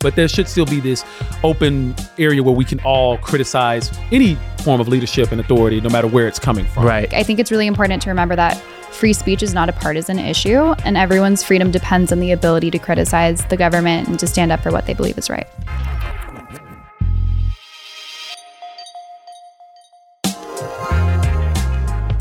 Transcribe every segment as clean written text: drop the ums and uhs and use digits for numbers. But there should still be this open area where we can all criticize any form of leadership and authority, no matter where it's coming from. Right. I think it's really important to remember that free speech is not a partisan issue, and everyone's freedom depends on the ability to criticize the government and to stand up for what they believe is right.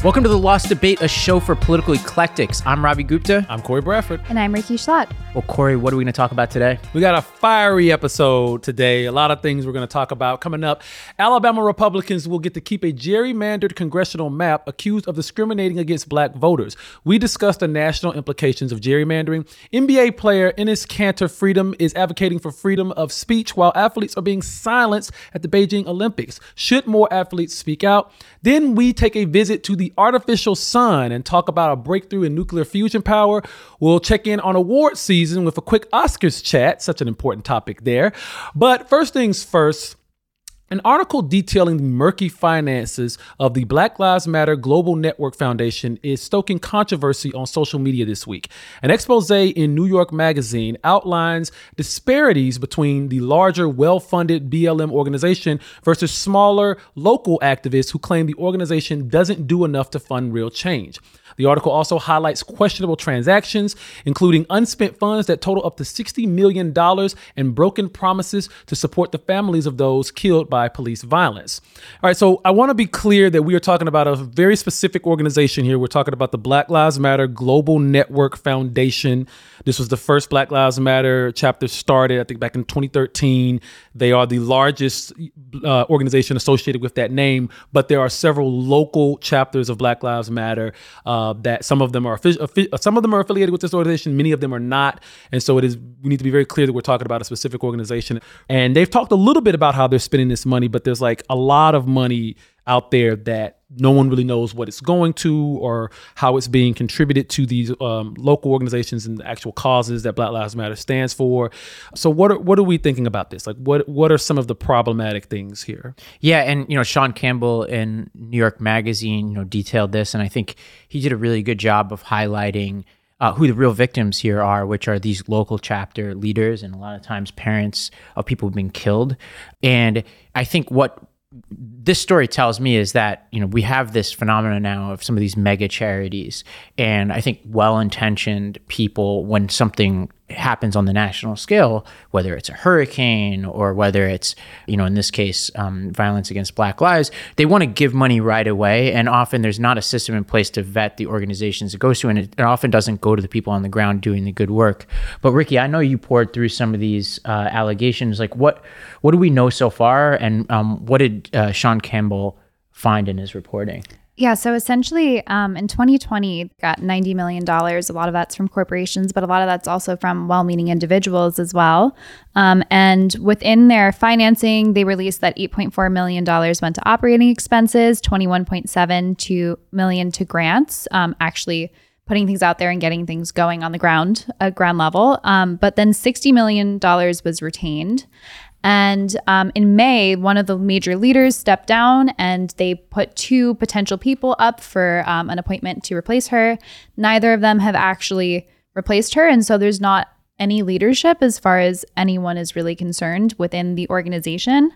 Welcome to The Lost Debate, a show for political eclectics. I'm Robbie Gupta. I'm Corey Bradford. And I'm Ricky Schlott. Well, Corey, what are we going to talk about today? We got a fiery episode today. A lot of things we're going to talk about coming up. Alabama Republicans will get to keep a gerrymandered congressional map accused of discriminating against black voters. We discussed the national implications of gerrymandering. NBA player Enes Kanter Freedom is advocating for freedom of speech while athletes are being silenced at the Beijing Olympics. Should more athletes speak out? Then we take a visit to the artificial sun and talk about a breakthrough in nuclear fusion power. We'll check in on award season with a quick Oscars chat, such an important topic there. But first things first, an article detailing the murky finances of the Black Lives Matter Global Network Foundation is stoking controversy on social media this week. An expose in New York Magazine outlines disparities between the larger, well-funded BLM organization versus smaller local activists who claim the organization doesn't do enough to fund real change. The article also highlights questionable transactions, including unspent funds that total up to $60 million and broken promises to support the families of those killed by police violence. All right, so I want to be clear that we are talking about a very specific organization here. We're talking about the Black Lives Matter Global Network Foundation. This was the first Black Lives Matter chapter started, I think, back in 2013. They are the largest organization associated with that name, but there are several local chapters of Black Lives Matter. That some of them are affiliated with this organization, many of them are not, and so we need to be very clear that we're talking about a specific organization. And they've talked a little bit about how they're spending this money, but there's like a lot of money out there that no one really knows what it's going to or how it's being contributed to these local organizations and the actual causes that Black Lives Matter stands for. So what are we thinking about this? Like, what are some of the problematic things here? Yeah, and Sean Campbell in New York Magazine detailed this, and I think he did a really good job of highlighting who the real victims here are, which are these local chapter leaders and a lot of times parents of people who've been killed. And I think what this story tells me is that, we have this phenomenon now of some of these mega charities, and I think well-intentioned people, when something happens on the national scale, whether it's a hurricane or whether it's, in this case, violence against Black lives, they want to give money right away. And often there's not a system in place to vet the organizations it goes to, and it often doesn't go to the people on the ground doing the good work. But Ricky, I know you poured through some of these allegations. Like, what do we know so far, and what did Sean Campbell find in his reporting? Yeah, so essentially in 2020, got $90 million. A lot of that's from corporations, but a lot of that's also from well-meaning individuals as well. And within their financing, they released that $8.4 million went to operating expenses, $21.7 million to grants, actually putting things out there and getting things going on the ground, ground level. But then $60 million was retained. And in May, one of the major leaders stepped down, and they put two potential people up for an appointment to replace her. Neither of them have actually replaced her. And so there's not any leadership as far as anyone is really concerned within the organization.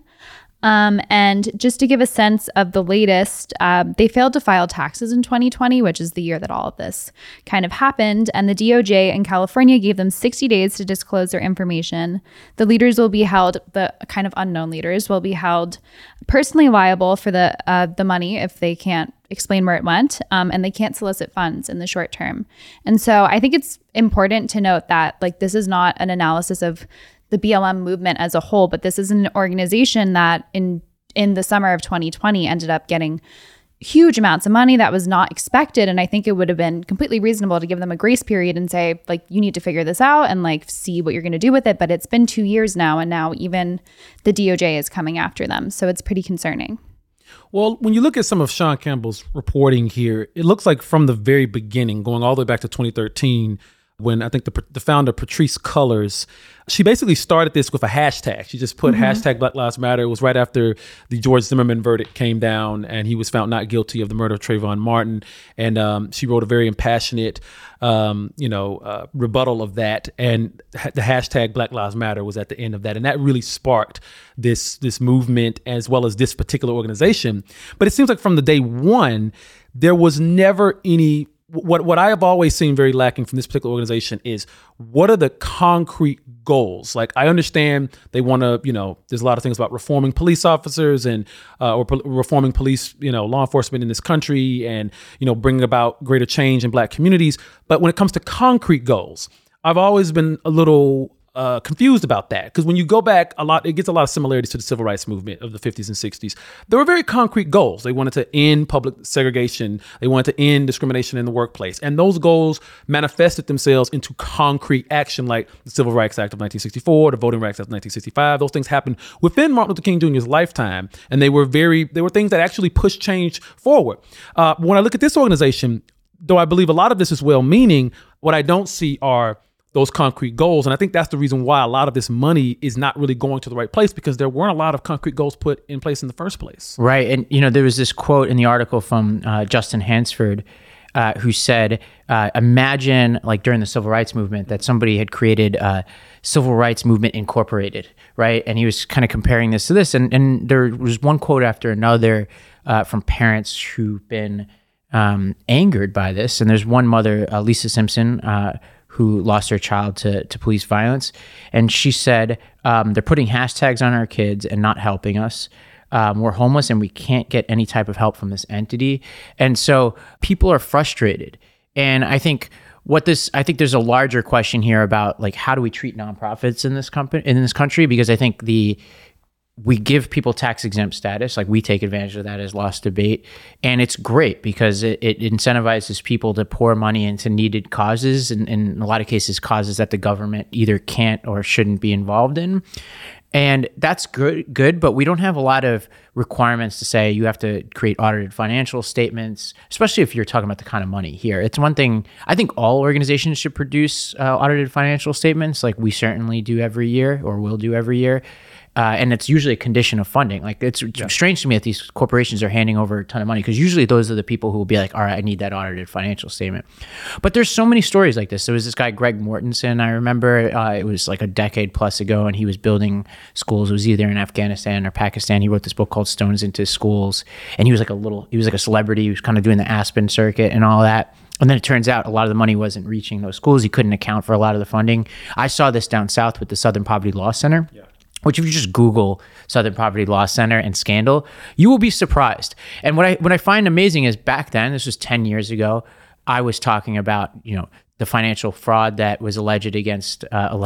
And just to give a sense of the latest, they failed to file taxes in 2020, which is the year that all of this kind of happened. And the DOJ in California gave them 60 days to disclose their information. The leaders will be held, the kind of unknown leaders will be held personally liable for the money if they can't explain where it went, and they can't solicit funds in the short term. And so I think it's important to note that this is not an analysis of the BLM movement as a whole, but this is an organization that in the summer of 2020 ended up getting huge amounts of money that was not expected. And I think it would have been completely reasonable to give them a grace period and say, you need to figure this out and see what you're going to do with it. But it's been 2 years now, and now even the DOJ is coming after them. So it's pretty concerning. Well, when you look at some of Sean Campbell's reporting here, it looks like from the very beginning, going all the way back to 2013, when I think the founder, Patrice Cullors, she basically started this with a hashtag. She just put hashtag Black Lives Matter. It was right after the George Zimmerman verdict came down and he was found not guilty of the murder of Trayvon Martin. And she wrote a very impassionate, rebuttal of that. And the hashtag Black Lives Matter was at the end of that. And that really sparked this movement as well as this particular organization. But it seems like from the day one, there was never any... What I have always seen very lacking from this particular organization is, what are the concrete goals? Like, I understand they want to, there's a lot of things about reforming police officers and reforming police, law enforcement in this country, and, bringing about greater change in Black communities. But when it comes to concrete goals, I've always been a little confused about that, because when you go back a lot, it gets a lot of similarities to the civil rights movement of the 50s and 60s. There were very concrete goals. They wanted to end public segregation. They wanted to end discrimination in the workplace. And those goals manifested themselves into concrete action, like the Civil Rights Act of 1964, the Voting Rights Act of 1965. Those things happened within Martin Luther King Jr.'s lifetime. And they were things that actually pushed change forward. When I look at this organization, though I believe a lot of this is well-meaning, what I don't see are those concrete goals. And I think that's the reason why a lot of this money is not really going to the right place, because there weren't a lot of concrete goals put in place in the first place. Right. And, there was this quote in the article from Justin Hansford, who said, imagine, like, during the Civil Rights Movement, that somebody had created Civil Rights Movement Incorporated, right? And he was kind of comparing this to this. And there was one quote after another from parents who've been angered by this. And there's one mother, Lisa Simpson, who lost her child to police violence. And she said, they're putting hashtags on our kids and not helping us. We're homeless and we can't get any type of help from this entity. And so people are frustrated. And I think there's a larger question here about, like, how do we treat nonprofits in this country? Because I think we give people tax exempt status, like we take advantage of that as Lost Debate. And it's great because it incentivizes people to pour money into needed causes, and in a lot of cases, causes that the government either can't or shouldn't be involved in. And that's good, but we don't have a lot of requirements to say you have to create audited financial statements, especially if you're talking about the kind of money here. It's one thing, I think all organizations should produce audited financial statements, like we certainly do every year, or will do every year. And it's usually a condition of funding. Like, it's strange to me that these corporations are handing over a ton of money, because usually those are the people who will be like, all right, I need that audited financial statement. But there's so many stories like this. There was this guy, Greg Mortenson, I remember, it was like a decade plus ago, and he was building schools. It was either in Afghanistan or Pakistan. He wrote this book called Stones into Schools. And he was like a celebrity. He was kind of doing the Aspen circuit and all that. And then it turns out a lot of the money wasn't reaching those schools. He couldn't account for a lot of the funding. I saw this down south with the Southern Poverty Law Center. Yeah. Which, if you just Google Southern Poverty Law Center and scandal, you will be surprised. And what I find amazing is, back then, this was 10 years ago, I was talking about, the financial fraud that was alleged against, I'm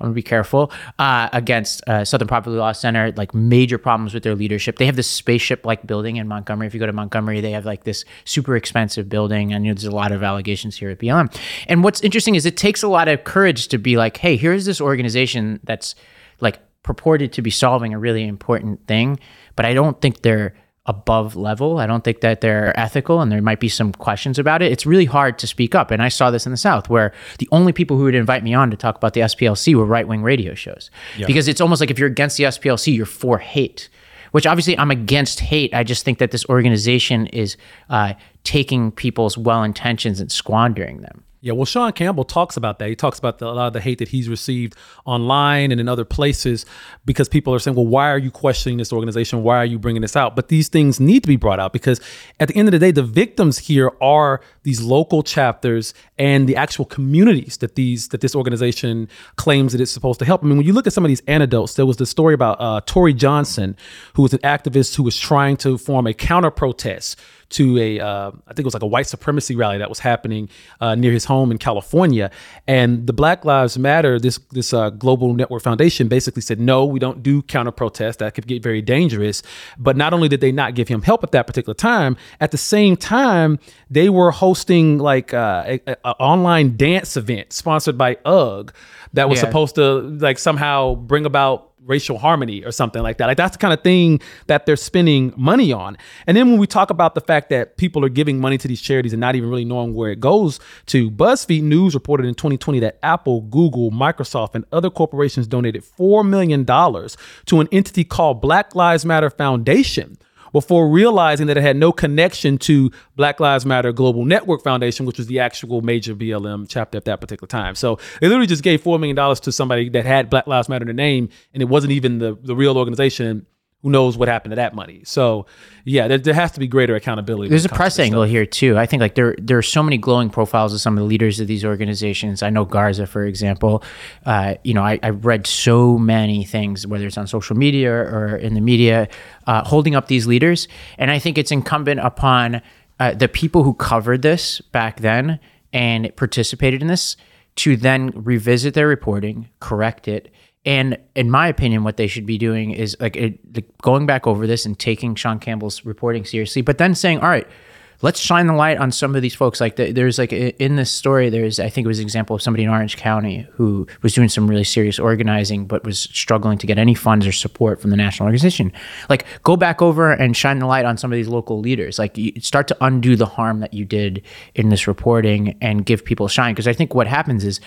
gonna be careful, against Southern Poverty Law Center, like major problems with their leadership. They have this spaceship-like building in Montgomery. If you go to Montgomery, they have like this super expensive building, and there's a lot of allegations here at BLM. And what's interesting is it takes a lot of courage to be like, hey, here's this organization that's like purported to be solving a really important thing, but I don't think they're above level. I don't think that they're ethical, and there might be some questions about it. It's really hard to speak up. And I saw this in the South, where the only people who would invite me on to talk about the SPLC were right-wing radio shows. Yeah. Because it's almost like if you're against the SPLC, you're for hate, which obviously I'm against hate. I just think that this organization is taking people's well-intentions and squandering them. Yeah, well, Sean Campbell talks about that. He talks about a lot of the hate that he's received online and in other places, because people are saying, well, why are you questioning this organization? Why are you bringing this out? But these things need to be brought out, because at the end of the day, the victims here are these local chapters and the actual communities that this organization claims that it's supposed to help. I mean, when you look at some of these anecdotes, there was this story about Tory Johnson, who was an activist who was trying to form a counter-protest to a, I think it was like a white supremacy rally that was happening near his home in California. And the Black Lives Matter, this Global Network Foundation, basically said, no, we don't do counter protest. That could get very dangerous. But not only did they not give him help at that particular time, at the same time, they were hosting like an online dance event sponsored by UGG that was supposed to like somehow bring about racial harmony or something like that. Like, that's the kind of thing that they're spending money on. And then when we talk about the fact that people are giving money to these charities and not even really knowing where it goes to, BuzzFeed News reported in 2020 that Apple, Google, Microsoft, and other corporations donated $4 million to an entity called Black Lives Matter Foundation, before realizing that it had no connection to Black Lives Matter Global Network Foundation, which was the actual major BLM chapter at that particular time. So they literally just gave $4 million to somebody that had Black Lives Matter in their name, and it wasn't even the real organization. Who knows what happened to that money? So yeah, there has to be greater accountability. There's a press angle here too. I think like there are so many glowing profiles of some of the leaders of these organizations. I know Garza, for example, I read so many things, whether it's on social media or in the media, holding up these leaders. And I think it's incumbent upon the people who covered this back then and participated in this to then revisit their reporting, correct it. And in my opinion, what they should be doing is like going back over this and taking Sean Campbell's reporting seriously, but then saying, all right, let's shine the light on some of these folks. Like there's like in this story, there's, I think it was an example of somebody in Orange County who was doing some really serious organizing, but was struggling to get any funds or support from the national organization. Like go back over and shine the light on some of these local leaders. Like you start to undo the harm that you did in this reporting and give people a shine. Because I think what happens is,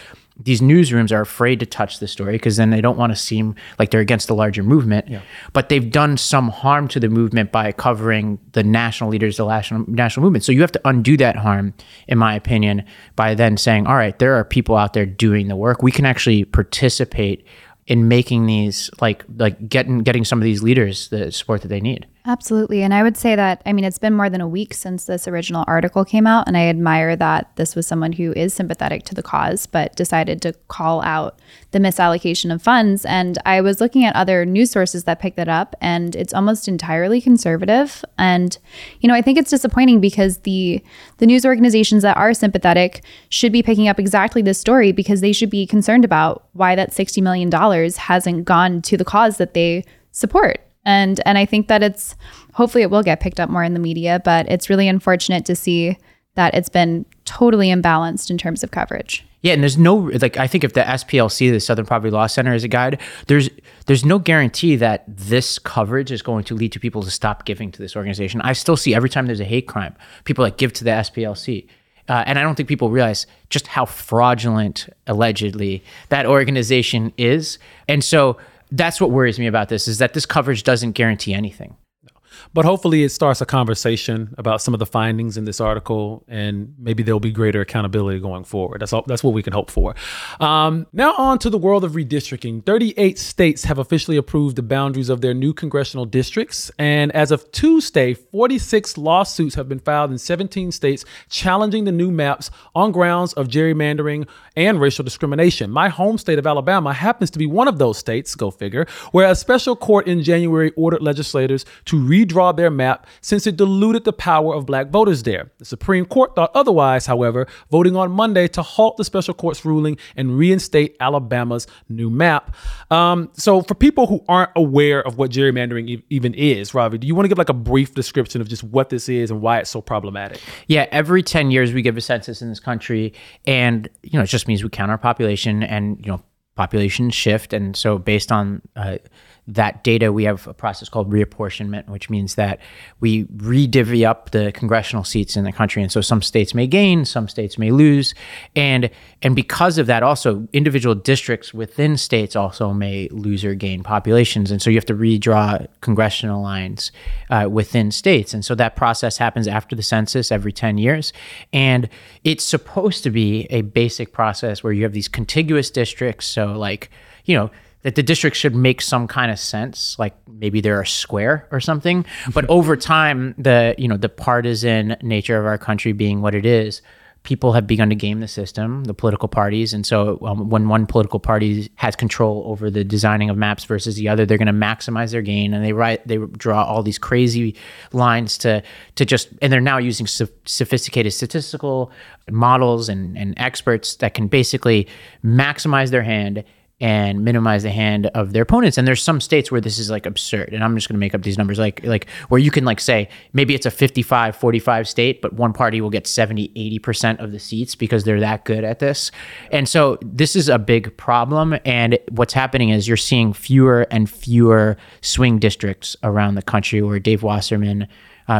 these newsrooms are afraid to touch the story because then they don't want to seem like they're against the larger movement, but they've done some harm to the movement by covering the national leaders, the national movement. So you have to undo that harm, in my opinion, by then saying, all right, there are people out there doing the work. We can actually participate in making these, like getting some of these leaders the support that they need. Absolutely. And I would say that, I mean, it's been more than a week since this original article came out, and I admire that this was someone who is sympathetic to the cause, but decided to call out the misallocation of funds. And I was looking at other news sources that picked it up, and it's almost entirely conservative. And, you know, I think it's disappointing because the news organizations that are sympathetic should be picking up exactly this story because they should be concerned about why that $60 million hasn't gone to the cause that they support. And I think that it's, hopefully it will get picked up more in the media, but it's really unfortunate to see that it's been totally imbalanced in terms of coverage. Yeah, and there's no, like, I think if the SPLC, the Southern Poverty Law Center, is a guide, there's no guarantee that this coverage is going to lead to people to stop giving to this organization. I still see every time there's a hate crime, people that give to the SPLC. And I don't think people realize just how fraudulent, allegedly, that organization is. And so that's what worries me about this, is that this coverage doesn't guarantee anything. But hopefully it starts a conversation about some of the findings in this article, and maybe there'll be greater accountability going forward. That's all. That's what we can hope for. Now on to the world of redistricting. 38 states have officially approved the boundaries of their new congressional districts. And as of Tuesday, 46 lawsuits have been filed in 17 states challenging the new maps on grounds of gerrymandering and racial discrimination. My home state of Alabama happens to be one of those states, go figure, where a special court in January ordered legislators to redraw their map since it diluted the power of black voters there. The Supreme Court thought otherwise, however, voting on Monday to halt the special court's ruling and reinstate Alabama's new map. So for people who aren't aware of what gerrymandering even is, Ravi, do you want to give like a brief description of just what this is and why it's so problematic? Yeah, every 10 years we give a census in this country, and you know, it just means we count our population, and you know, populations shift, and so based on that data, we have a process called reapportionment, which means that we re-divvy up the congressional seats in the country. And so some states may gain, some states may lose. And because of that, also individual districts within states also may lose or gain populations. And so you have to redraw congressional lines within states. And so that process happens after the census every 10 years. And it's supposed to be a basic process where you have these contiguous districts. So like, you know, that the district should make some kind of sense, like maybe they're a square or something. But over time, the partisan nature of our country being what it is, people have begun to game the system, the political parties. And so when one political party has control over the designing of maps versus the other, they're going to maximize their gain. And they draw all these crazy lines to just, and they're now using sophisticated statistical models and experts that can basically maximize their hand and minimize the hand of their opponents. And there's some states where this is like absurd. And I'm just going to make up these numbers, like where you can like say, maybe it's a 55-45 state, but one party will get 70-80% of the seats because they're that good at this. And so this is a big problem. And what's happening is you're seeing fewer and fewer swing districts around the country, where Dave Wasserman,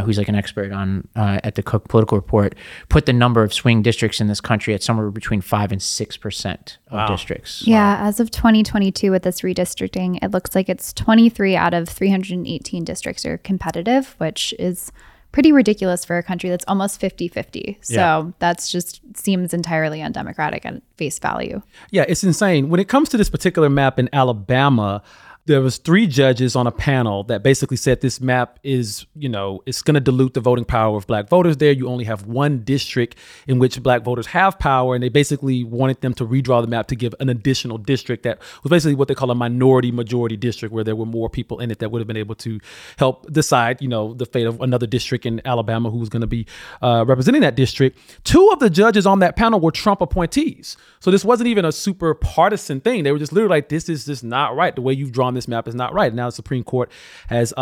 who's like an expert on at the Cook Political Report, put the number of swing districts in this country at somewhere between 5 and 6% of districts. Yeah, wow. As of 2022 with this redistricting, it looks like it's 23 out of 318 districts are competitive, which is pretty ridiculous for a country that's almost 50-50. So that's just seems entirely undemocratic at face value. Yeah, it's insane. When it comes to this particular map in Alabama, there was 3 judges on a panel that basically said this map is, you know, it's going to dilute the voting power of black voters there. You only have one district in which black voters have power. And they basically wanted them to redraw the map to give an additional district that was basically what they call a minority majority district, where there were more people in it that would have been able to help decide, you know, the fate of another district in Alabama who was going to be representing that district. 2 of the judges on that panel were Trump appointees. So this wasn't even a super partisan thing. They were just literally like, this is just not right. The way you've drawn this map is not right. Now the Supreme Court has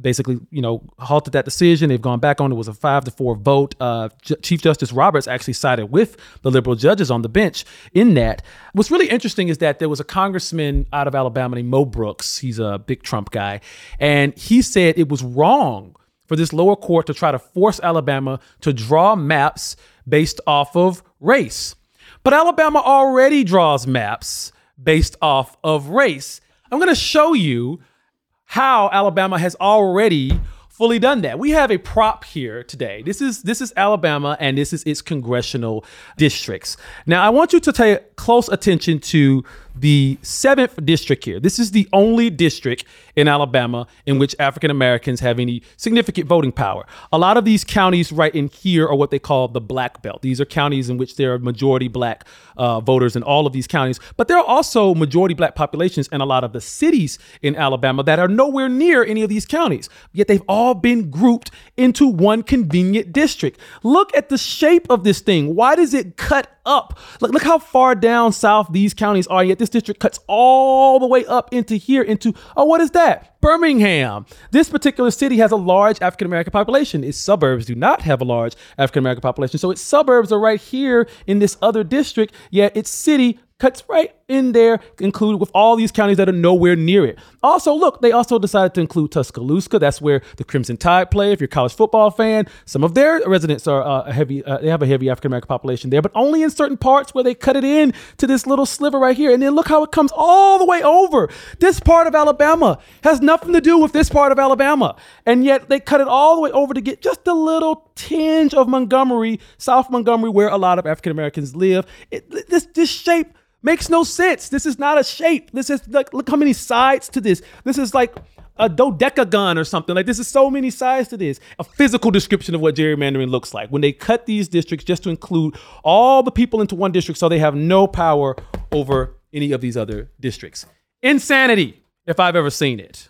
basically, you know, halted that decision. They've gone back on it. It was a 5-4 vote. Chief Justice Roberts actually sided with the liberal judges on the bench in that. What's really interesting is that there was a congressman out of Alabama named Mo Brooks. He's a big Trump guy. And he said it was wrong for this lower court to try to force Alabama to draw maps based off of race. But Alabama already draws maps based off of race. I'm going to show you how Alabama has already fully done that. We have a prop here today. This is Alabama, and this is its congressional districts. Now, I want you to pay close attention to the 7th district here. This is the only district in Alabama in which African Americans have any significant voting power. A lot of these counties right in here are what they call the Black Belt. These are counties in which there are majority black voters in all of these counties, but there are also majority black populations in a lot of the cities in Alabama that are nowhere near any of these counties, yet they've all been grouped into one convenient district. Look at the shape of this thing. Why does it cut up? Look how far down south these counties are, yet this district cuts all the way up into here, into, oh, what is that? Birmingham. This particular city has a large African-American population. Its suburbs do not have a large African-American population. So its suburbs are right here in this other district, yet its city cuts right in there, included with all these counties that are nowhere near it. Also, look, they also decided to include Tuscaloosa. That's where the Crimson Tide play. If you're a college football fan, some of their residents are they have a heavy African-American population there, but only in certain parts where they cut it in to this little sliver right here. And then look how it comes all the way over. This part of Alabama has nothing to do with this part of Alabama. And yet they cut it all the way over to get just a little tinge of Montgomery, South Montgomery, where a lot of African-Americans live. This shape makes no sense. This is not a shape. This is like, look how many sides to this. This is like a dodecagon or something. Like, this is so many sides to this. A physical description of what gerrymandering looks like when they cut these districts just to include all the people into one district so they have no power over any of these other districts. Insanity, if I've ever seen it.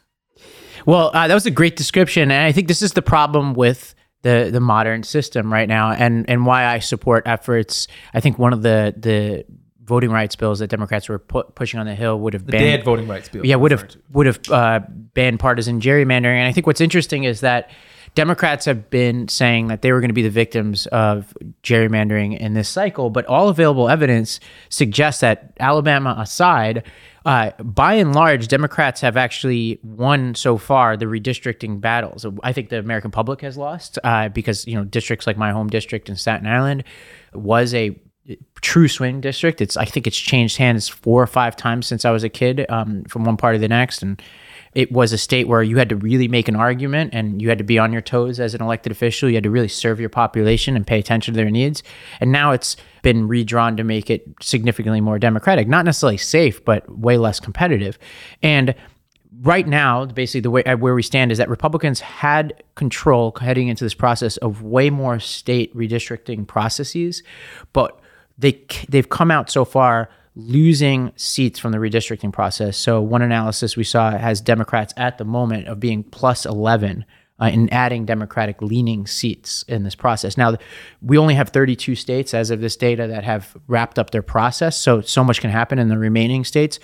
Well, that was a great description. And I think this is the problem with the modern system right now, and why I support efforts. I think one of the voting rights bills that Democrats were pushing on the Hill would have banned the dead voting rights bill. Yeah, would have banned partisan gerrymandering. And I think what's interesting is that Democrats have been saying that they were going to be the victims of gerrymandering in this cycle, but all available evidence suggests that, Alabama aside, by and large, Democrats have actually won so far the redistricting battles. I think the American public has lost because, you know, districts like my home district in Staten Island was a true swing district. I think it's changed hands 4 or 5 times since I was a kid, from one party to the next. And it was a state where you had to really make an argument, and you had to be on your toes as an elected official. You had to really serve your population and pay attention to their needs. And now it's been redrawn to make it significantly more democratic, not necessarily safe, but way less competitive. And right now, basically, the way where we stand is that Republicans had control heading into this process of way more state redistricting processes, but they've come out so far losing seats from the redistricting process. So one analysis we saw has Democrats at the moment of being plus 11 in adding Democratic leaning seats in this process. Now, we only have 32 states as of this data that have wrapped up their process, so much can happen in the remaining states.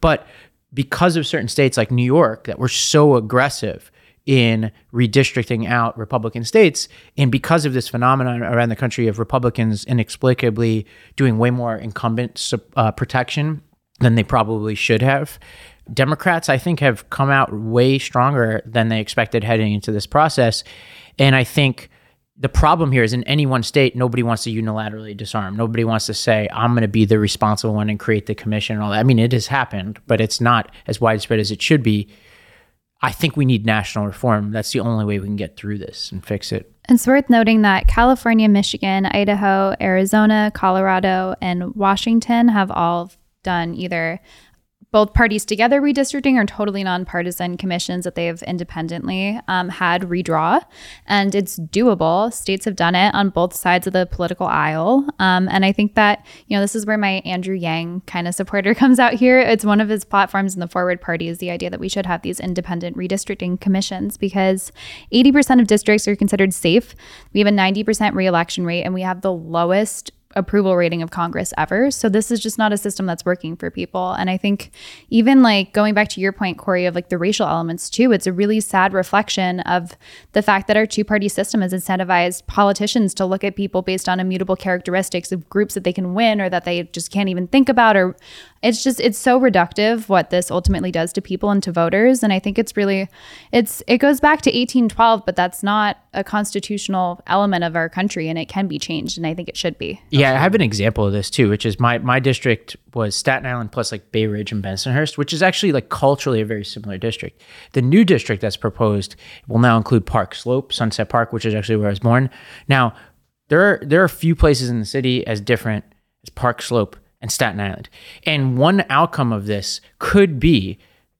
But because of certain states like New York that were so aggressive in redistricting out Republican states, and because of this phenomenon around the country of Republicans inexplicably doing way more incumbent protection than they probably should have, Democrats, I think, have come out way stronger than they expected heading into this process. And I think the problem here is in any one state, nobody wants to unilaterally disarm. Nobody wants to say, I'm going to be the responsible one and create the commission and all that. I mean, it has happened, but it's not as widespread as it should be. I think we need national reform. That's the only way we can get through this and fix it. It's worth noting that California, Michigan, Idaho, Arizona, Colorado, and Washington have all done either both parties together redistricting or totally nonpartisan commissions that they have independently had redraw. And it's doable. States have done it on both sides of the political aisle. And I think that, you know, this is where my Andrew Yang kind of supporter comes out here. It's one of his platforms in the Forward Party is the idea that we should have these independent redistricting commissions because 80% of districts are considered safe. We have a 90% reelection rate and we have the lowest approval rating of Congress ever. So this is just not a system that's working for people. And I think even like going back to your point, Corey, of like the racial elements too, it's a really sad reflection of the fact that our two-party system has incentivized politicians to look at people based on immutable characteristics of groups that they can win or that they just can't even think about. Or it's just, it's so reductive what this ultimately does to people and to voters. And I think it's really, it goes back to 1812, but that's not a constitutional element of our country and it can be changed. And I think it should be. Yeah, I have an example of this too, which is my district was Staten Island plus like Bay Ridge and Bensonhurst, which is actually like culturally a very similar district. The new district that's proposed will now include Park Slope, Sunset Park, which is actually where I was born. Now, there are few places in the city as different as Park Slope and Staten Island. And one outcome of this could be,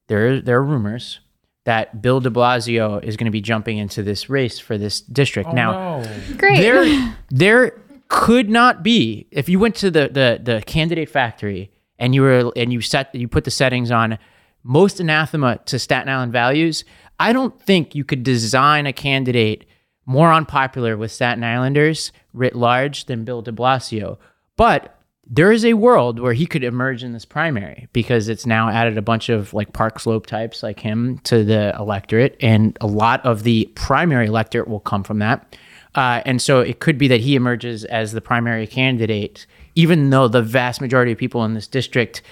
there are rumors that Bill de Blasio is going to be jumping into this race for this district. Great. There could not be, if you went to the candidate factory and you put the settings on most anathema to Staten Island values, I don't think you could design a candidate more unpopular with Staten Islanders writ large than Bill de Blasio. But there is a world where he could emerge in this primary because it's now added a bunch of like Park Slope types like him to the electorate, and a lot of the primary electorate will come from that. And so it could be that he emerges as the primary candidate, even though the vast majority of people in this district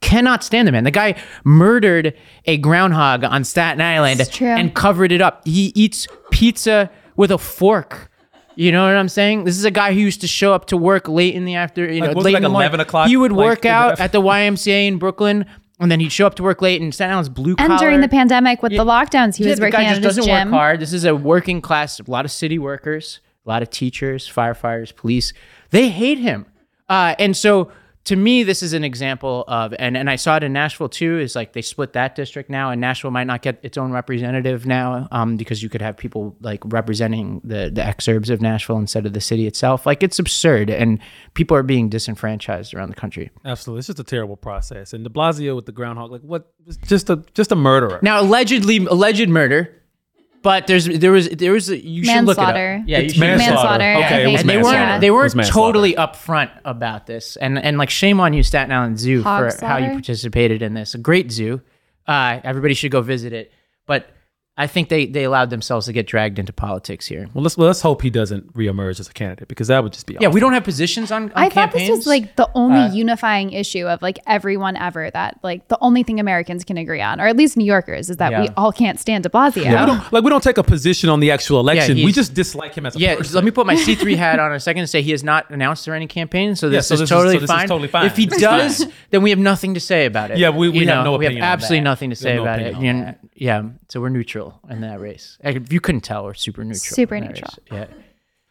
cannot stand the man. The guy murdered a groundhog on Staten Island and covered it up. He eats pizza with a fork. You know what I'm saying? This is a guy who used to show up to work late in the afternoon. Late in the 11 o'clock. He would work out at the YMCA in Brooklyn, and then he'd show up to work late in Staten Island's blue collar. And during the pandemic with the lockdowns, he was working out at his gym. The guy just doesn't work hard. This is a working class, a lot of city workers, a lot of teachers, firefighters, police. They hate him. And so to me, this is an example of, and I saw it in Nashville too, is like they split that district now, and Nashville might not get its own representative now because you could have people like representing the exurbs of Nashville instead of the city itself. Like it's absurd, and people are being disenfranchised around the country. Absolutely. It's just a terrible process. And de Blasio with the groundhog, like what? Just a murderer. Now, alleged murder. But you should look it up. Yeah, it's manslaughter. Okay, it was manslaughter. They weren't totally upfront about this, and like shame on you, Staten Island Zoo, for how you participated in this. A great zoo, everybody should go visit it. But I think they allowed themselves to get dragged into politics here. Well, let's hope he doesn't reemerge as a candidate because that would just be awful. Yeah, we don't have positions on I campaigns. I thought this was like the only unifying issue of like everyone ever, that like the only thing Americans can agree on, or at least New Yorkers, is that we all can't stand de Blasio. Yeah, we don't take a position on the actual election. We just dislike him as a person. Let me put my C3 hat on a second and say he has not announced there any campaign, so this is totally fine. If he does, then we have nothing to say about it. Yeah, we have absolutely nothing to say about it. Yeah, so we're neutral in that race. If you couldn't tell, we're super neutral. Super neutral. Yeah.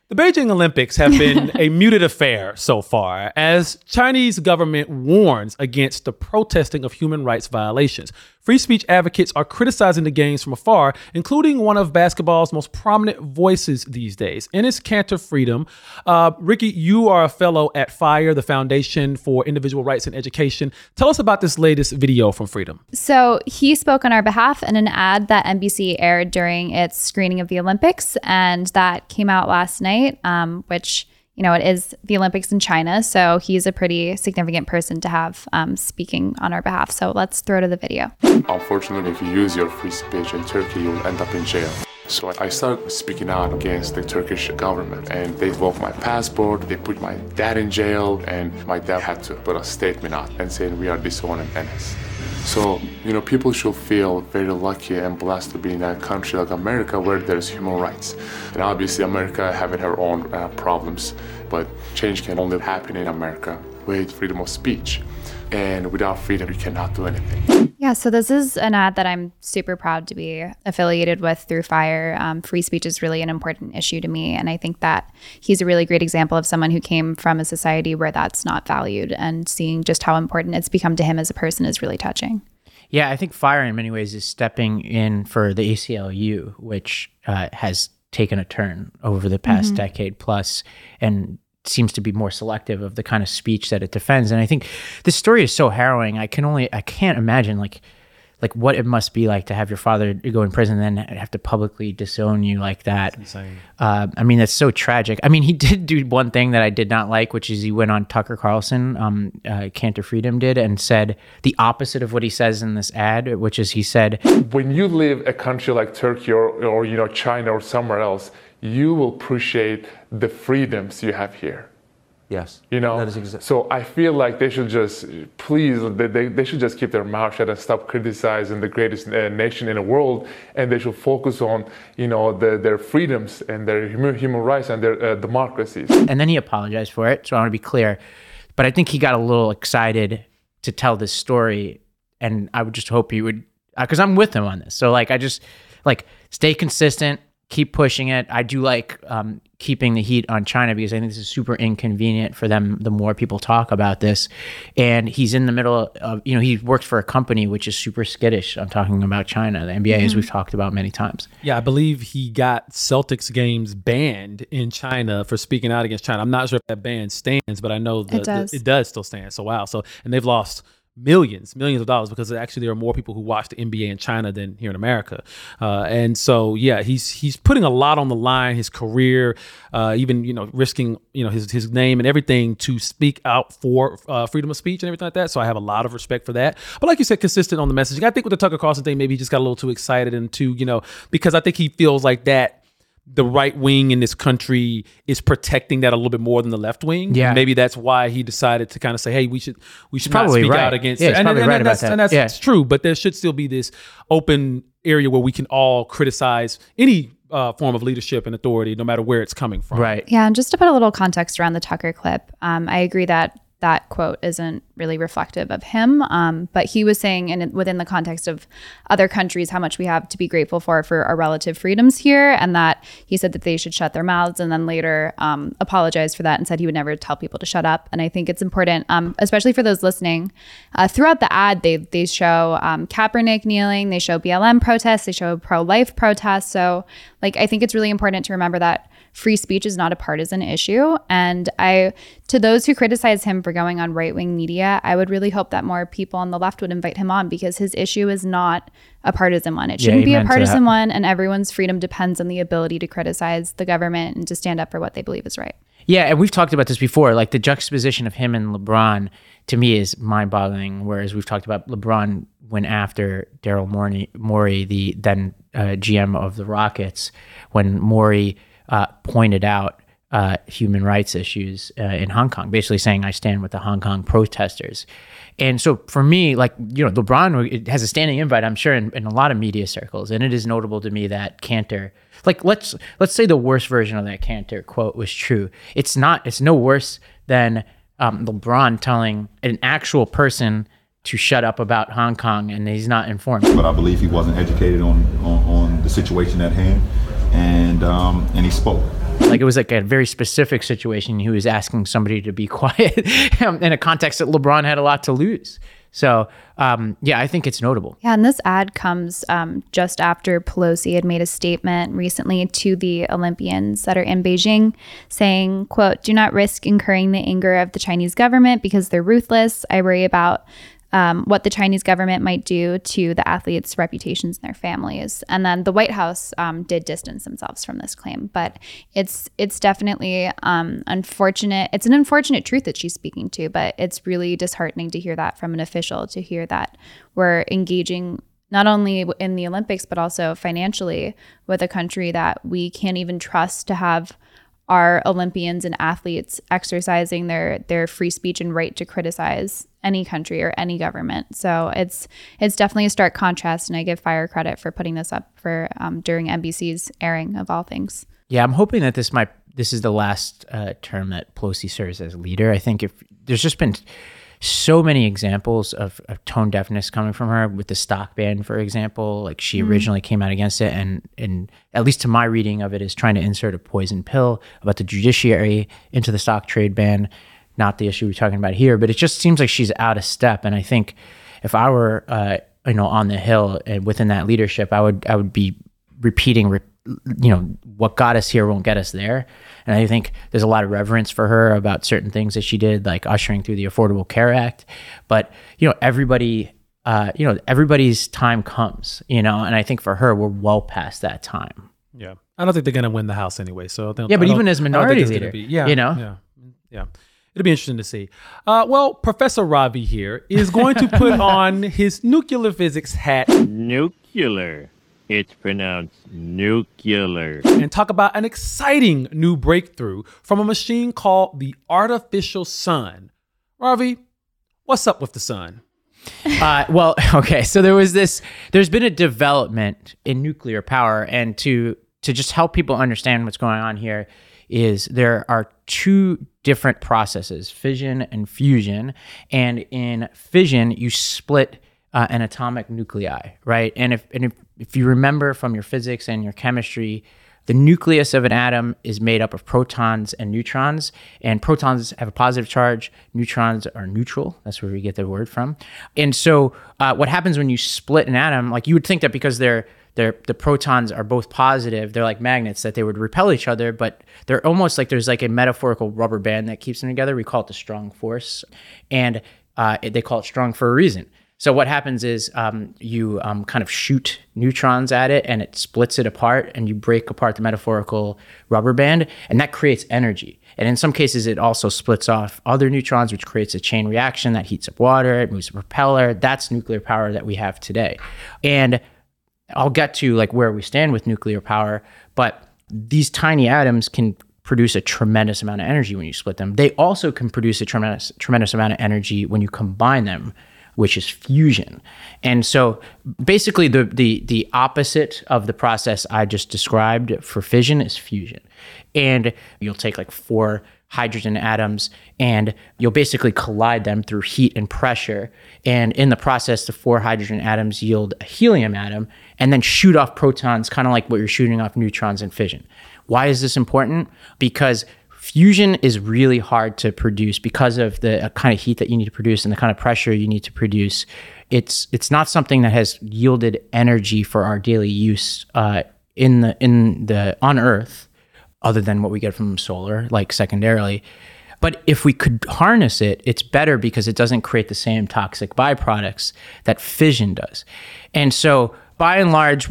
The Beijing Olympics have been a muted affair so far as Chinese government warns against the protesting of human rights violations. Free speech advocates are criticizing the games from afar, including one of basketball's most prominent voices these days, Enes Kanter Freedom. Ricky, you are a fellow at FIRE, the Foundation for Individual Rights and Education. Tell us about this latest video from Freedom. So he spoke on our behalf in an ad that NBC aired during its screening of the Olympics, and that came out last night. Which, you know, it is the Olympics in China, so he's a pretty significant person to have speaking on our behalf. So let's throw to the video. Unfortunately, if you use your free speech in Turkey, you'll end up in jail. So I started speaking out against the Turkish government, and they revoked my passport, they put my dad in jail, and my dad had to put a statement out and saying we are disowning Enes. So, you know, people should feel very lucky and blessed to be in a country like America where there's human rights. And obviously America having her own problems, but change can only happen in America with freedom of speech. And without freedom, you cannot do anything. Yeah, so this is an ad that I'm super proud to be affiliated with through FIRE. Free speech is really an important issue to me. And I think that he's a really great example of someone who came from a society where that's not valued. And seeing just how important it's become to him as a person is really touching. Yeah, I think FIRE in many ways is stepping in for the ACLU, which has taken a turn over the past decade plus, and seems to be more selective of the kind of speech that it defends. And I think this story is so harrowing. I can't imagine like what it must be like to have your father go in prison and then have to publicly disown you like that. I mean, that's so tragic. I mean, he did do one thing that I did not like, which is he went on Tucker Carlson, Kanter Freedom did, and said the opposite of what he says in this ad, which is he said, when you leave a country like Turkey or you know, China or somewhere else, you will appreciate the freedoms you have here. Yes. You know, that is so I feel like they should just, please, they should just keep their mouth shut and stop criticizing the greatest nation in the world, and they should focus on, you know, their freedoms and their human rights and their democracies. And then he apologized for it, so I want to be clear. But I think he got a little excited to tell this story, and I would just hope he would, because I'm with him on this. So, like, I just, like, stay consistent. Keep pushing it. I do like keeping the heat on China because I think this is super inconvenient for them the more people talk about this. And he's in the middle of, you know, he works for a company which is super skittish. I'm talking about China, the NBA, as we've talked about many times. Yeah, I believe he got Celtics games banned in China for speaking out against China. I'm not sure if that ban stands, but I know it does still stand. So, wow. So, and they've lost millions of dollars because actually there are more people who watch the NBA in China than here in America. And so, yeah, he's putting a lot on the line, his career, even, you know, risking, you know, his name and everything to speak out for freedom of speech and everything like that. So I have a lot of respect for that. But like you said, consistent on the messaging. I think with the Tucker Carlson thing, maybe he just got a little too excited and too, you know, because I think he feels like that the right wing in this country is protecting that a little bit more than the left wing. Yeah. Maybe that's why he decided to kind of say, hey, we should probably speak out against it. And that's true, but there should still be this open area where we can all criticize any form of leadership and authority, no matter where it's coming from. Right. Yeah. And just to put a little context around the Tucker clip, I agree that quote isn't really reflective of him. But he was saying, and within the context of other countries, how much we have to be grateful for our relative freedoms here. And that he said that they should shut their mouths, and then later apologized for that and said he would never tell people to shut up. And I think it's important, especially for those listening, throughout the ad, they show Kaepernick kneeling, they show BLM protests, they show pro-life protests. So like, I think it's really important to remember that free speech is not a partisan issue. And to those who criticize him for going on right-wing media, I would really hope that more people on the left would invite him on, because his issue is not a partisan one. It shouldn't be a partisan one, and everyone's freedom depends on the ability to criticize the government and to stand up for what they believe is right. Yeah, and we've talked about this before, like the juxtaposition of him and LeBron to me is mind-boggling, whereas we've talked about LeBron went after Daryl Morey, the then GM of the Rockets, when Morey pointed out human rights issues in Hong Kong, basically saying, I stand with the Hong Kong protesters. And so for me, like, you know, LeBron has a standing invite, I'm sure, in a lot of media circles. And it is notable to me that Kanter, like, let's say the worst version of that Kanter quote was true. It's no worse than LeBron telling an actual person to shut up about Hong Kong, and he's not informed. But I believe he wasn't educated on the situation at hand. And he spoke. Like, it was like a very specific situation. He was asking somebody to be quiet in a context that LeBron had a lot to lose. So, yeah, I think it's notable. Yeah, and this ad comes just after Pelosi had made a statement recently to the Olympians that are in Beijing saying, quote, do not risk incurring the anger of the Chinese government because they're ruthless. I worry about what the Chinese government might do to the athletes' reputations and their families. And then the White House did distance themselves from this claim, but it's definitely unfortunate. It's an unfortunate truth that she's speaking to, but it's really disheartening to hear that from an official, to hear that we're engaging not only in the Olympics, but also financially with a country that we can't even trust to have our Olympians and athletes exercising their free speech and right to criticize any country or any government. So it's definitely a stark contrast, and I give FIRE credit for putting this up for during NBC's airing of all things. Yeah, I'm hoping that this is the last term that Pelosi serves as leader. I think if there's just been so many examples of tone deafness coming from her with the stock ban, for example. Like, she originally came out against it, and at least to my reading of it, is trying to insert a poison pill about the judiciary into the stock trade ban, not the issue we're talking about here. But it just seems like she's out of step. And I think if I were on the Hill and within that leadership, I would be repeating what got us here won't get us there. And I think there's a lot of reverence for her about certain things that she did, like ushering through the Affordable Care Act. But, everybody's time comes, and I think for her, we're well past that time. Yeah. I don't think they're going to win the House anyway. So yeah, but even as minority leader, Yeah. It'll be interesting to see. Well, Professor Ravi here is going to put on his nuclear physics hat. Nuclear. It's pronounced nuclear. And talk about an exciting new breakthrough from a machine called the artificial sun. Ravi, what's up with the sun? So there's been a development in nuclear power, and to just help people understand what's going on here is there are two different processes, fission and fusion. And in fission, you split an atomic nuclei, right? And if you remember from your physics and your chemistry, the nucleus of an atom is made up of protons and neutrons, and protons have a positive charge. Neutrons are neutral. That's where we get the word from. And so what happens when you split an atom, like, you would think that because the protons are both positive, they're like magnets, that they would repel each other, but they're almost like there's like a metaphorical rubber band that keeps them together. We call it the strong force, and they call it strong for a reason. So what happens is you kind of shoot neutrons at it, and it splits it apart, and you break apart the metaphorical rubber band, and that creates energy. And in some cases, it also splits off other neutrons, which creates a chain reaction that heats up water, it moves a propeller. That's nuclear power that we have today. And I'll get to like where we stand with nuclear power, but these tiny atoms can produce a tremendous amount of energy when you split them. They also can produce a tremendous amount of energy when you combine them, which is fusion. And so basically the opposite of the process I just described for fission is fusion. And you'll take like four hydrogen atoms, and you'll basically collide them through heat and pressure. And in the process, the four hydrogen atoms yield a helium atom, and then shoot off protons, kind of like what you're shooting off neutrons in fission. Why is this important? Because fusion is really hard to produce because of the kind of heat that you need to produce and the kind of pressure you need to produce. It's not something that has yielded energy for our daily use on Earth, other than what we get from solar, like secondarily. But if we could harness it, it's better because it doesn't create the same toxic byproducts that fission does. And so, by and large,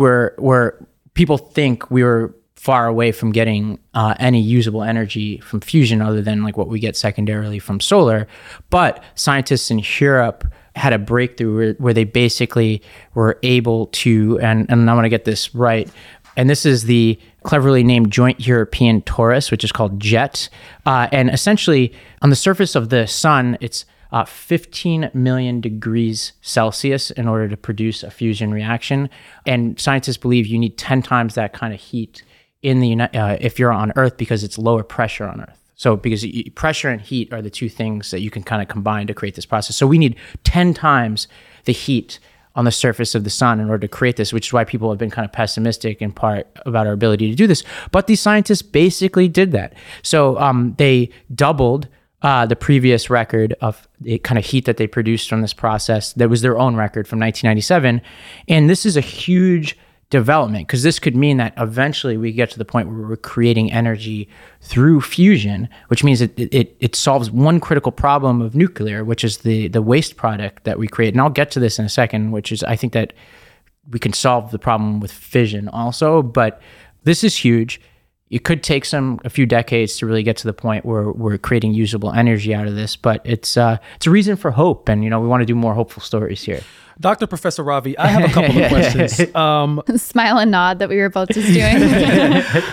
people think we were far away from getting any usable energy from fusion other than like what we get secondarily from solar. But scientists in Europe had a breakthrough where they basically were able to, and I want to get this right, and this is the cleverly named Joint European Torus, which is called JET. And essentially on the surface of the sun, it's 15 million degrees Celsius in order to produce a fusion reaction. And scientists believe you need 10 times that kind of heat if you're on Earth, because it's lower pressure on Earth. So because pressure and heat are the two things that you can kind of combine to create this process. So we need 10 times the heat on the surface of the sun in order to create this, which is why people have been kind of pessimistic in part about our ability to do this. But these scientists basically did that. So they doubled the previous record of the kind of heat that they produced from this process. That was their own record from 1997. And this is a huge development, because this could mean that eventually we get to the point where we're creating energy through fusion, which means it solves one critical problem of nuclear, which is the waste product that we create. And I'll get to this in a second, which is I think that we can solve the problem with fission also, but this is huge. It could take a few decades to really get to the point where we're creating usable energy out of this, but it's a reason for hope, and we want to do more hopeful stories here. Dr. Professor Ravi, I have a couple of questions. Smile and nod that we were both just doing.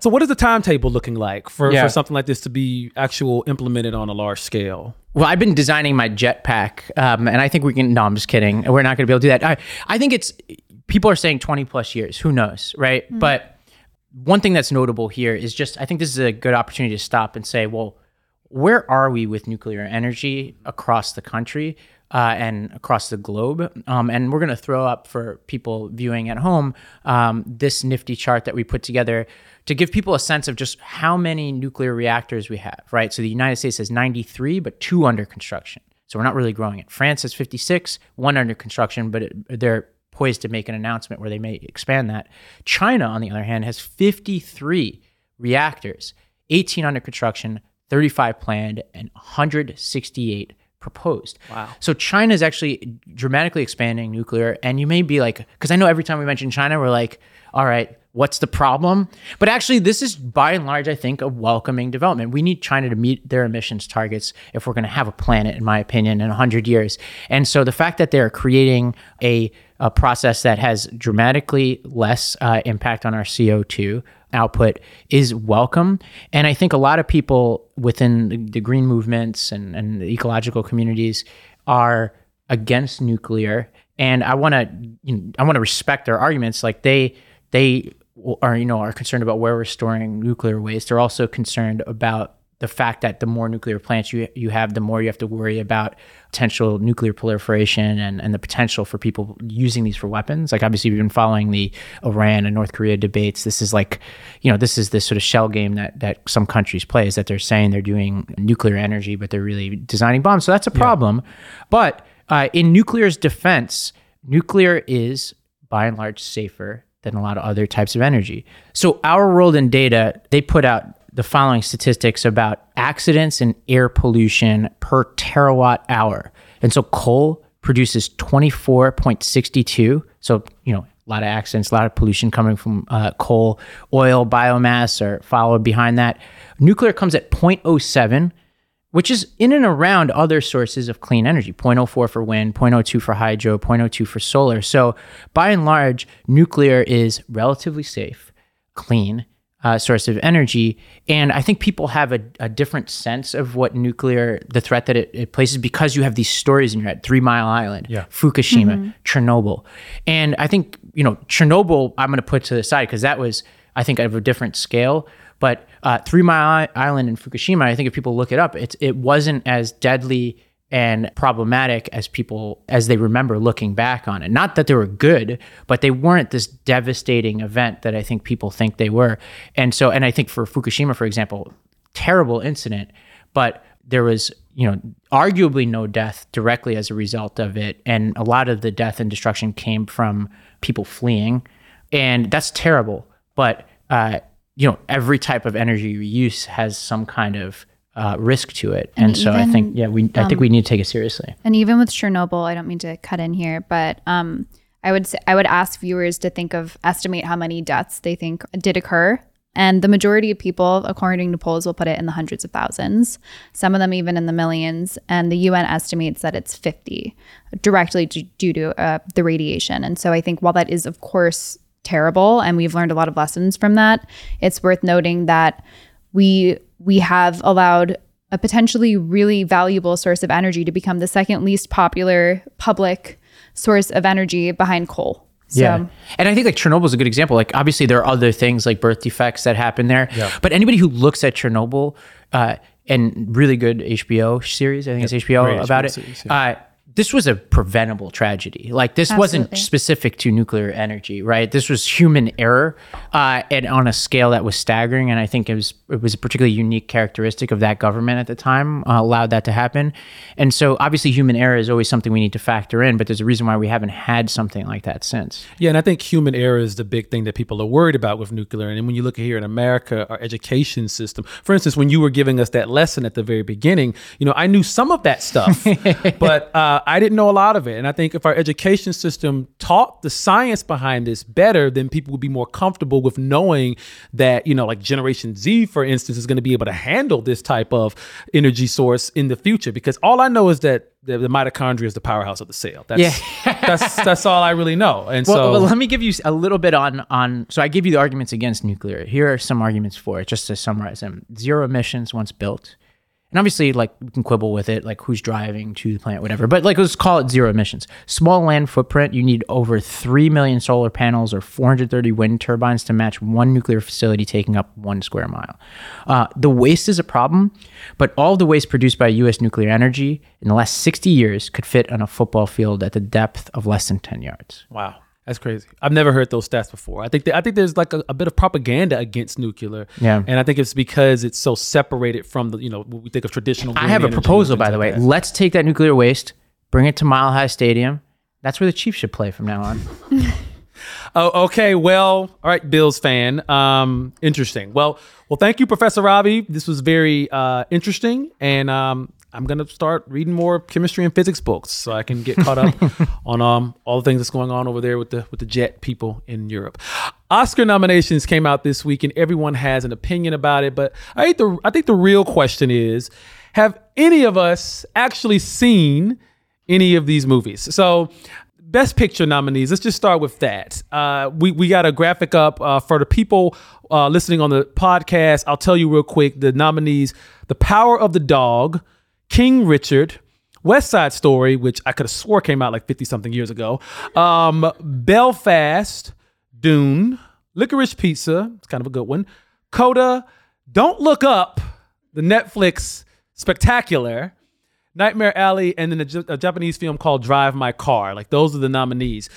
So what is the timetable looking like for something like this to be actual implemented on a large scale? Well, I've been designing my jetpack, and I think we can, no, I'm just kidding. We're not going to be able to do that. I think people are saying 20 plus years, who knows, right? Mm-hmm. But one thing that's notable here is I think this is a good opportunity to stop and say, well, where are we with nuclear energy across the country and across the globe? And we're going to throw up for people viewing at home this nifty chart that we put together to give people a sense of just how many nuclear reactors we have, right? So the United States has 93, but 2 under construction. So we're not really growing it. France has 56, 1 under construction, but they're poised to make an announcement where they may expand that. China, on the other hand, has 53 reactors, 18 under construction, 35 planned, and 168 proposed. Wow. So China is actually dramatically expanding nuclear. And you may be like, because I know every time we mention China, we're like, all right, what's the problem? But actually, this is by and large, I think, a welcoming development. We need China to meet their emissions targets if we're going to have a planet, in my opinion, in 100 years. And so the fact that they're creating a process that has dramatically less impact on our CO2 output is welcome. And I think a lot of people within the green movements and the ecological communities are against nuclear. And I want to respect their arguments. Like they are, are concerned about where we're storing nuclear waste. They're also concerned about the fact that the more nuclear plants you have, the more you have to worry about potential nuclear proliferation and the potential for people using these for weapons. Like obviously we've been following the Iran and North Korea debates. This is this sort of shell game that some countries play, is that they're saying they're doing nuclear energy, but they're really designing bombs. So that's a problem. Yeah. But in nuclear's defense, nuclear is by and large safer than a lot of other types of energy. So Our World in Data, they put out the following statistics about accidents and air pollution per terawatt hour. And so coal produces 24.62. So, a lot of accidents, a lot of pollution coming from coal. Oil, biomass are followed behind that. Nuclear comes at 0.07, which is in and around other sources of clean energy, 0.04 for wind, 0.02 for hydro, 0.02 for solar. So by and large, nuclear is relatively safe, clean, source of energy. And I think people have a different sense of what nuclear, the threat that it places, because you have these stories in your head, 3 Mile Island, Fukushima, Chernobyl. And I think, Chernobyl, I'm going to put to the side because that was, I think, of a different scale. But 3 Mile Island and Fukushima, I think if people look it up, it wasn't as deadly and problematic as people, as they remember looking back on it. Not that they were good, but they weren't this devastating event that I think people think they were. And so, and I think for Fukushima, for example, terrible incident, but there was, arguably no death directly as a result of it. And a lot of the death and destruction came from people fleeing. And that's terrible. But, every type of energy use has some kind of risk to it. And so even, I think, I think we need to take it seriously. And even with Chernobyl, I don't mean to cut in here, but I would ask viewers to estimate how many deaths they think did occur. And the majority of people, according to polls, will put it in the hundreds of thousands, some of them even in the millions. And the UN estimates that it's 50 directly due to the radiation. And so I think while that is, of course, terrible, and we've learned a lot of lessons from that, it's worth noting that we have allowed a potentially really valuable source of energy to become the second least popular public source of energy behind coal. So. Yeah. And I think Chernobyl is a good example. Obviously there are other things like birth defects that happen there, but anybody who looks at Chernobyl and really good HBO series, I think it's HBO about series, this was a preventable tragedy. Like this wasn't specific to nuclear energy, right? This was human error, and on a scale that was staggering. And I think it was a particularly unique characteristic of that government at the time, allowed that to happen. And so obviously human error is always something we need to factor in, but there's a reason why we haven't had something like that since. Yeah, and I think human error is the big thing that people are worried about with nuclear. And when you look here in America, our education system, for instance, when you were giving us that lesson at the very beginning, you know, I knew some of that stuff, but I didn't know a lot of it. And I think if our education system taught the science behind this better, then people would be more comfortable with knowing that, you know, like Generation Z, for instance, is going to be able to handle this type of energy source in the future. Because all I know is that the mitochondria is the powerhouse of the cell. That's all I really know. And well, let me give you a little bit on. So I give you the arguments against nuclear. Here are some arguments for it, just to summarize them. Zero emissions once built. And obviously, like, we can quibble with it, like who's driving to the plant, whatever. But like, let's call it zero emissions. Small land footprint. You need over 3 million solar panels or 430 wind turbines to match one nuclear facility taking up 1 square mile. The waste is a problem, but all the waste produced by U.S. nuclear energy in the last 60 years could fit on a football field at the depth of less than 10 yards. Wow. That's crazy. I've never heard those stats before. I think there's like a bit of propaganda against nuclear. Yeah. And I think it's because it's so separated from the, you know, what we think of traditional. I have a proposal, by the way. Let's take that nuclear waste, bring it to Mile High Stadium. That's where the Chiefs should play from now on. Oh, okay. Well, all right, Bills fan. Interesting. Well, thank you, Professor Robbie. This was very interesting. And I'm going to start reading more chemistry and physics books so I can get caught up on all the things that's going on over there with the jet people in Europe. Oscar nominations came out this week and everyone has an opinion about it, but I think the real question is, have any of us actually seen any of these movies? So Best Picture nominees, let's just start with that. We got a graphic up for the people listening on the podcast. I'll tell you real quick, the nominees: The Power of the Dog, King Richard, West Side Story, which I could have swore came out like 50-something years ago, Belfast, Dune, Licorice Pizza, it's kind of a good one, Coda, Don't Look Up, the Netflix spectacular, Nightmare Alley, and then a Japanese film called Drive My Car. Like, those are the nominees.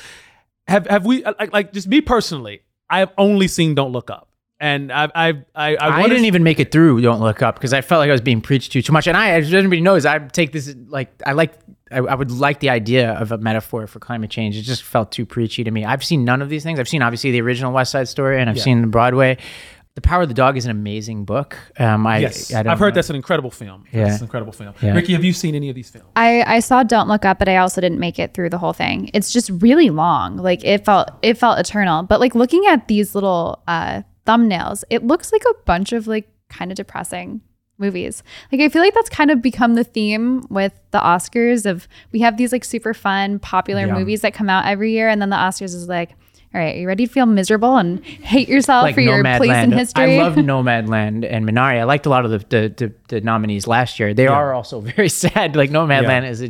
Have we, like, just me personally, I have only seen Don't Look Up. And I didn't even make it through Don't Look Up because I felt like I was being preached to too much. And as everybody knows, I take this I would like the idea of a metaphor for climate change. It just felt too preachy to me. I've seen none of these things. I've seen obviously the original West Side Story, and I've seen the Broadway. The Power of the Dog is an amazing book. I've heard that's an incredible film. Yeah. It's an incredible film. Yeah. Ricky, have you seen any of these films? I saw Don't Look Up, but I also didn't make it through the whole thing. It's just really long. Like, it felt eternal. But like, looking at these little thumbnails, it looks like a bunch of like kind of depressing movies. Like, I feel like that's kind of become the theme with the Oscars of, we have these like super fun, popular movies that come out every year. And then the Oscars is like, all right, are you ready to feel miserable and hate yourself like for your place in history? I love Nomadland and Minari. I liked a lot of the nominees last year. They are also very sad. Like, Nomadland is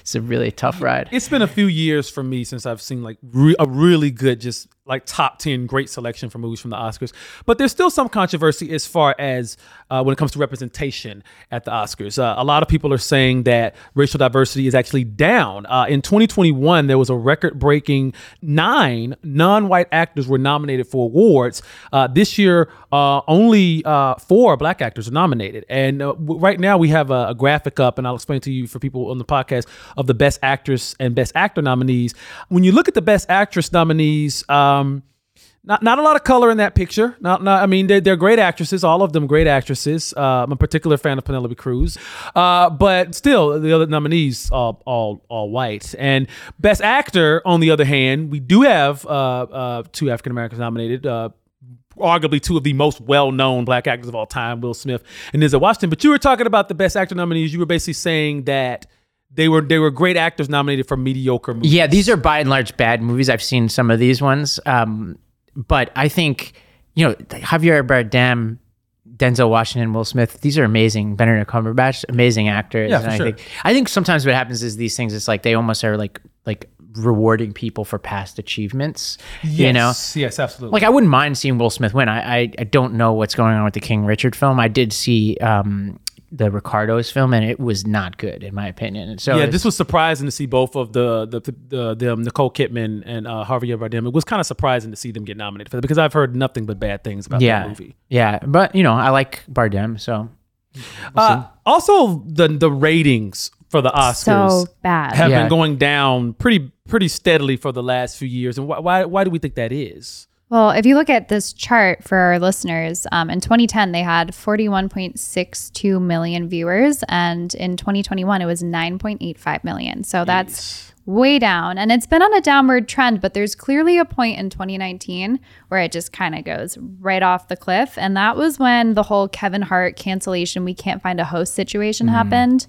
it's a really tough ride. It's been a few years for me since I've seen like a really good, just like top 10 great selection for movies from the Oscars. But there's still some controversy as far as when it comes to representation at the Oscars. A lot of people are saying that racial diversity is actually down. In 2021, there was a record-breaking 9 non-white actors were nominated for awards. This year, only 4 black actors are nominated. And right now we have a graphic up, and I'll explain to you for people on the podcast, of the Best Actress and Best Actor nominees. When you look at the Best Actress nominees, not a lot of color in that picture. I mean, they're great actresses, all of them great actresses. I'm a particular fan of Penelope Cruz, but still the other nominees are all white. And Best Actor, on the other hand, we do have 2 African Americans nominated. Arguably 2 of the most well-known black actors of all time, Will Smith and Denzel Washington. But you were talking about the Best Actor nominees. You were basically saying that they were great actors nominated for mediocre movies. Yeah, these are by and large bad movies. I've seen some of these ones. But I think, you know, Javier Bardem, Denzel Washington, Will Smith, these are amazing. Benedict Cumberbatch, amazing actors. Yeah, for sure. I think sometimes what happens is these things, it's like they almost are like rewarding people for past achievements. Yes, you know? Yes, absolutely. Like, I wouldn't mind seeing Will Smith win. I don't know what's going on with the King Richard film. I did see the Ricardo's film, and it was not good in my opinion. And so yeah, this was surprising to see both of the Nicole Kidman and Javier Bardem. It was kind of surprising to see them get nominated for that because I've heard nothing but bad things about that movie. Yeah, but you know, I like Bardem, so we'll also the ratings for the Oscars so bad. Have been going down pretty steadily for the last few years. And why do we think that is? Well, if you look at this chart for our listeners, in 2010, they had 41.62 million viewers. And in 2021, it was 9.85 million. So that's way down. And it's been on a downward trend, but there's clearly a point in 2019 where it just kind of goes right off the cliff. And that was when the whole Kevin Hart cancellation, we can't find a host situation happened.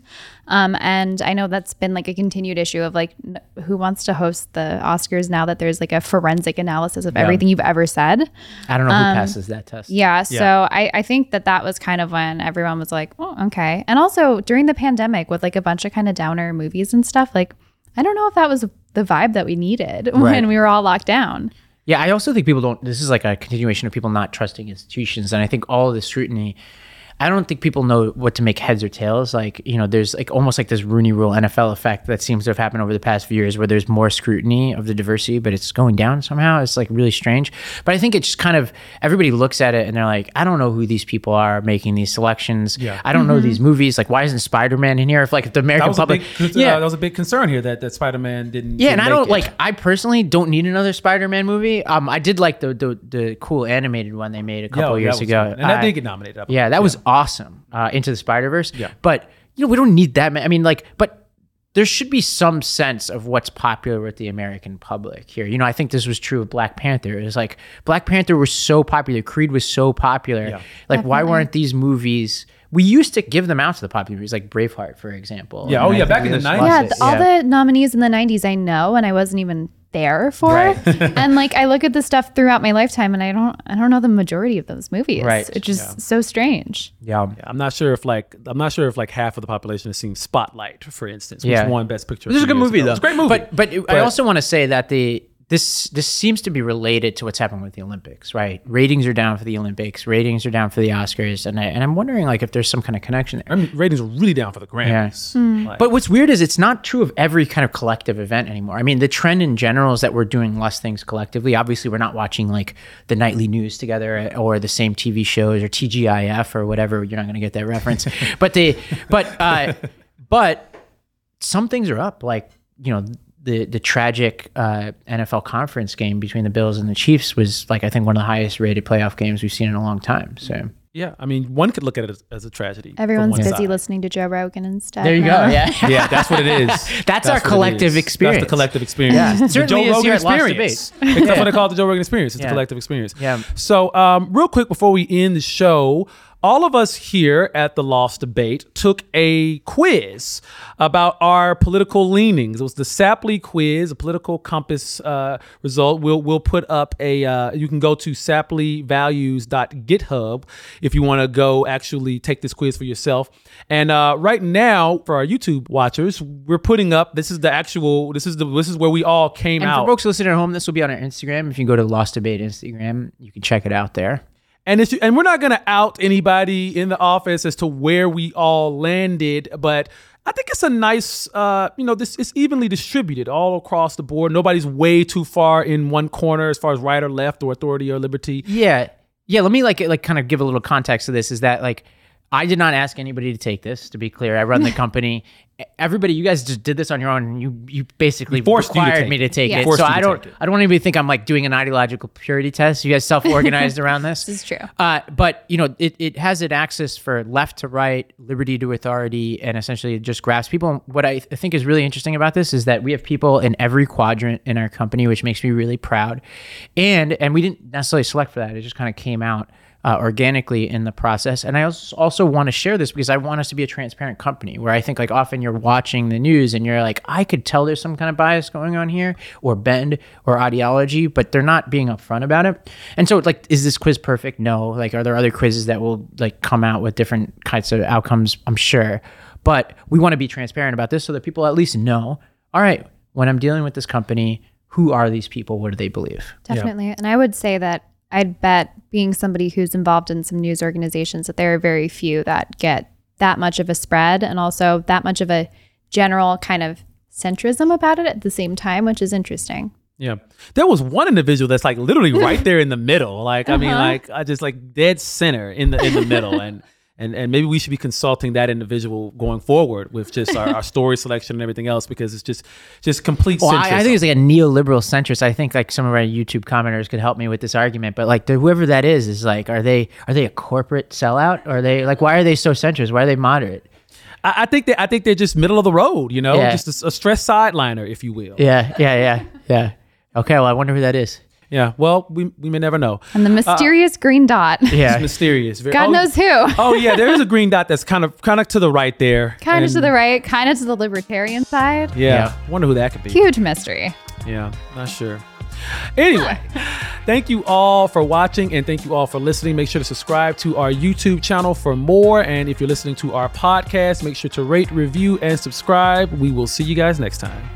And I know that's been like a continued issue of like, who wants to host the Oscars now that there's like a forensic analysis of everything you've ever said? I don't know who passes that test. So I think that was kind of when everyone was like, oh, okay. And also during the pandemic with like a bunch of kind of downer movies and stuff, like, I don't know if that was the vibe that we needed when we were all locked down. Yeah, I also think people don't, this is like a continuation of people not trusting institutions. And I think all of the scrutiny, I don't think people know what to make heads or tails. Like, you know, there's like almost like this Rooney Rule NFL effect that seems to have happened over the past few years where there's more scrutiny of the diversity, but it's going down somehow. It's like really strange. But I think it's just kind of, everybody looks at it and they're like, I don't know who these people are making these selections. Yeah. I don't know these movies. Like, why isn't Spider-Man in here? If like the American public. That was a big concern here that Spider-Man didn't. Yeah, didn't and I don't like, I personally don't need another Spider-Man movie. I did like the cool animated one they made a couple years ago. Fun. And that did get nominated. That was awesome, Into the Spider-Verse. Yeah. But, you know, we don't need that many. I mean, like, but there should be some sense of what's popular with the American public here. You know, I think this was true of Black Panther. It was like, Black Panther was so popular. Creed was so popular. Yeah. Like, Definitely. Why weren't these movies... We used to give them out to the popular movies, like Braveheart, for example. Yeah, back in the 90s. Yeah, all the nominees in the 90s I know, and I wasn't even there for. Right. And like, I look at this stuff throughout my lifetime, and I don't know the majority of those movies, which is so strange. Yeah, I'm not sure if like half of the population has seen Spotlight, for instance, which won Best Picture. This is a good movie, though. It's a great movie. But I also want to say that This seems to be related to what's happening with the Olympics, right? Ratings are down for the Olympics. Ratings are down for the Oscars, and I'm wondering like if there's some kind of connection there. I mean, ratings are really down for the Grammys. Yeah. Like, but what's weird is it's not true of every kind of collective event anymore. I mean, the trend in general is that we're doing less things collectively. Obviously, we're not watching like the nightly news together or the same TV shows or TGIF or whatever. You're not going to get that reference. But some things are up, like, you know. The tragic NFL conference game between the Bills and the Chiefs was like, I think, one of the highest rated playoff games we've seen in a long time. So yeah, I mean, one could look at it as a tragedy. Everyone's busy listening to Joe Rogan instead. There you go. Yeah, that's what it is. That's our collective experience. That's the collective experience. Yeah. The Joe Rogan experience. That's what they call it, the Joe Rogan experience. It's a collective experience. Yeah. So real quick before we end the show, all of us here at The Lost Debate took a quiz about our political leanings. It was the Sapley quiz, a political compass result. We'll put up a, you can go to sapleyvalues.github if you want to go actually take this quiz for yourself. And right now, for our YouTube watchers, we're putting up, this is where we all came out. And for folks listening at home, this will be on our Instagram. If you go to The Lost Debate Instagram, you can check it out there. And we're not going to out anybody in the office as to where we all landed, but I think it's a nice, it's evenly distributed all across the board. Nobody's way too far in one corner as far as right or left or authority or liberty. Yeah. Yeah. Let me like kind of give a little context to this is that like, I did not ask anybody to take this, to be clear. I run the company. Everybody, you guys just did this on your own, and you basically required me to take it. So I don't want anybody to think I'm like doing an ideological purity test. You guys self-organized around this. This is true. But you know, it has an axis for left to right, liberty to authority, and essentially it just grasps people. And what I think is really interesting about this is that we have people in every quadrant in our company, which makes me really proud. And we didn't necessarily select for that. It just kind of came out organically in the process. And I also want to share this because I want us to be a transparent company where I think like often you're watching the news and you're like, I could tell there's some kind of bias going on here or bend or ideology, but they're not being upfront about it. And so like, is this quiz perfect? No. Like, are there other quizzes that will like come out with different kinds of outcomes? I'm sure. But we want to be transparent about this so that people at least know, all right, when I'm dealing with this company, who are these people? What do they believe? Definitely. Yeah. And I would say that I'd bet, being somebody who's involved in some news organizations, that there are very few that get that much of a spread and also that much of a general kind of centrism about it at the same time, which is interesting. Yeah. There was one individual that's like literally right there in the middle. Like, I mean, like I just like dead center in the middle. And maybe we should be consulting that individual going forward with just our story selection and everything else, because it's just complete centrism. I think it's like a neoliberal centrist. I think like some of our YouTube commenters could help me with this argument, but like whoever that is like, are they a corporate sellout? Or are they like, why are they so centrist? Why are they moderate? I think they're just middle of the road, you know, just a stress sideliner, if you will. Yeah. Okay. Well, I wonder who that is. Yeah, well, we may never know. And the mysterious green dot. Yeah, it's mysterious. God knows who. Oh yeah, there is a green dot that's kind of to the right there. Kind of to the right, kind of to the libertarian side. Yeah, wonder who that could be. Huge mystery. Yeah, not sure. Anyway, thank you all for watching and thank you all for listening. Make sure to subscribe to our YouTube channel for more. And if you're listening to our podcast, make sure to rate, review, and subscribe. We will see you guys next time.